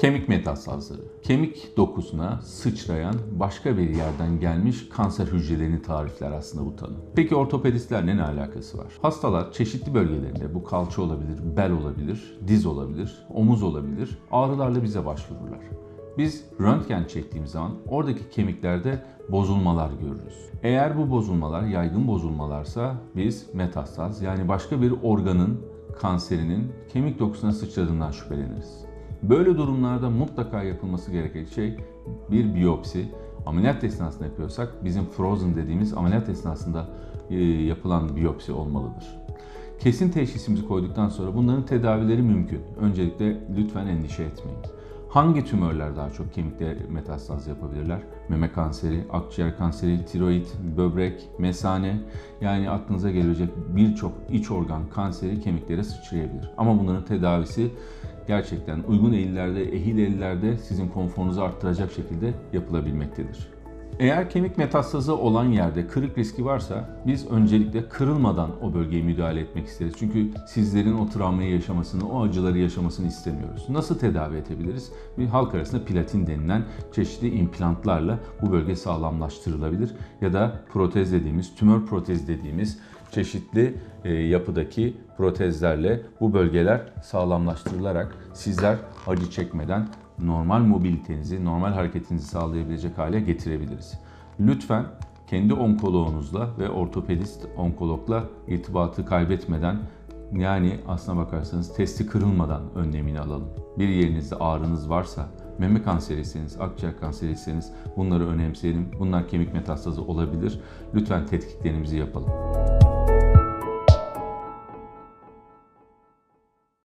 Kemik metastazları. Kemik dokusuna sıçrayan başka bir yerden gelmiş kanser hücrelerini tarifler aslında bu tanı. Peki ortopedistlerle ne alakası var? Hastalar çeşitli bölgelerinde, bu kalça olabilir, bel olabilir, diz olabilir, omuz olabilir, ağrılarla bize başvururlar. Biz röntgen çektiğimiz zaman oradaki kemiklerde bozulmalar görürüz. Eğer bu bozulmalar yaygın bozulmalarsa biz metastaz, yani başka bir organın kanserinin kemik dokusuna sıçradığından şüpheleniriz. Böyle durumlarda mutlaka yapılması gereken şey bir biyopsi. Ameliyat esnasında yapıyorsak bizim frozen dediğimiz ameliyat esnasında yapılan biyopsi olmalıdır. Kesin teşhisimizi koyduktan sonra bunların tedavileri mümkün. Öncelikle lütfen endişe etmeyin. Hangi tümörler daha çok kemikte metastaz yapabilirler? Meme kanseri, akciğer kanseri, tiroid, böbrek, mesane, yani aklınıza gelebilecek birçok iç organ kanseri kemiklere sıçrayabilir. Ama bunların tedavisi gerçekten uygun ellerde, ehil ellerde sizin konforunuzu arttıracak şekilde yapılabilmektedir. Eğer kemik metastazı olan yerde kırık riski varsa biz öncelikle kırılmadan o bölgeye müdahale etmek isteriz. Çünkü sizlerin o travmayı yaşamasını, o acıları yaşamasını istemiyoruz. Nasıl tedavi edebiliriz? Bir halk arasında platin denilen çeşitli implantlarla bu bölge sağlamlaştırılabilir. Ya da protez dediğimiz, tümör protezi dediğimiz çeşitli yapıdaki protezlerle bu bölgeler sağlamlaştırılarak sizler acı çekmeden normal mobilitenizi, normal hareketinizi sağlayabilecek hale getirebiliriz. Lütfen kendi onkoloğunuzla ve ortopedist onkologla irtibatı kaybetmeden, yani aslına bakarsanız testi kırılmadan önlemini alalım. Bir yerinizde ağrınız varsa, meme kanseriyseniz, akciğer kanseriyseniz bunları önemseyelim. Bunlar kemik metastazı olabilir. Lütfen tetkiklerimizi yapalım.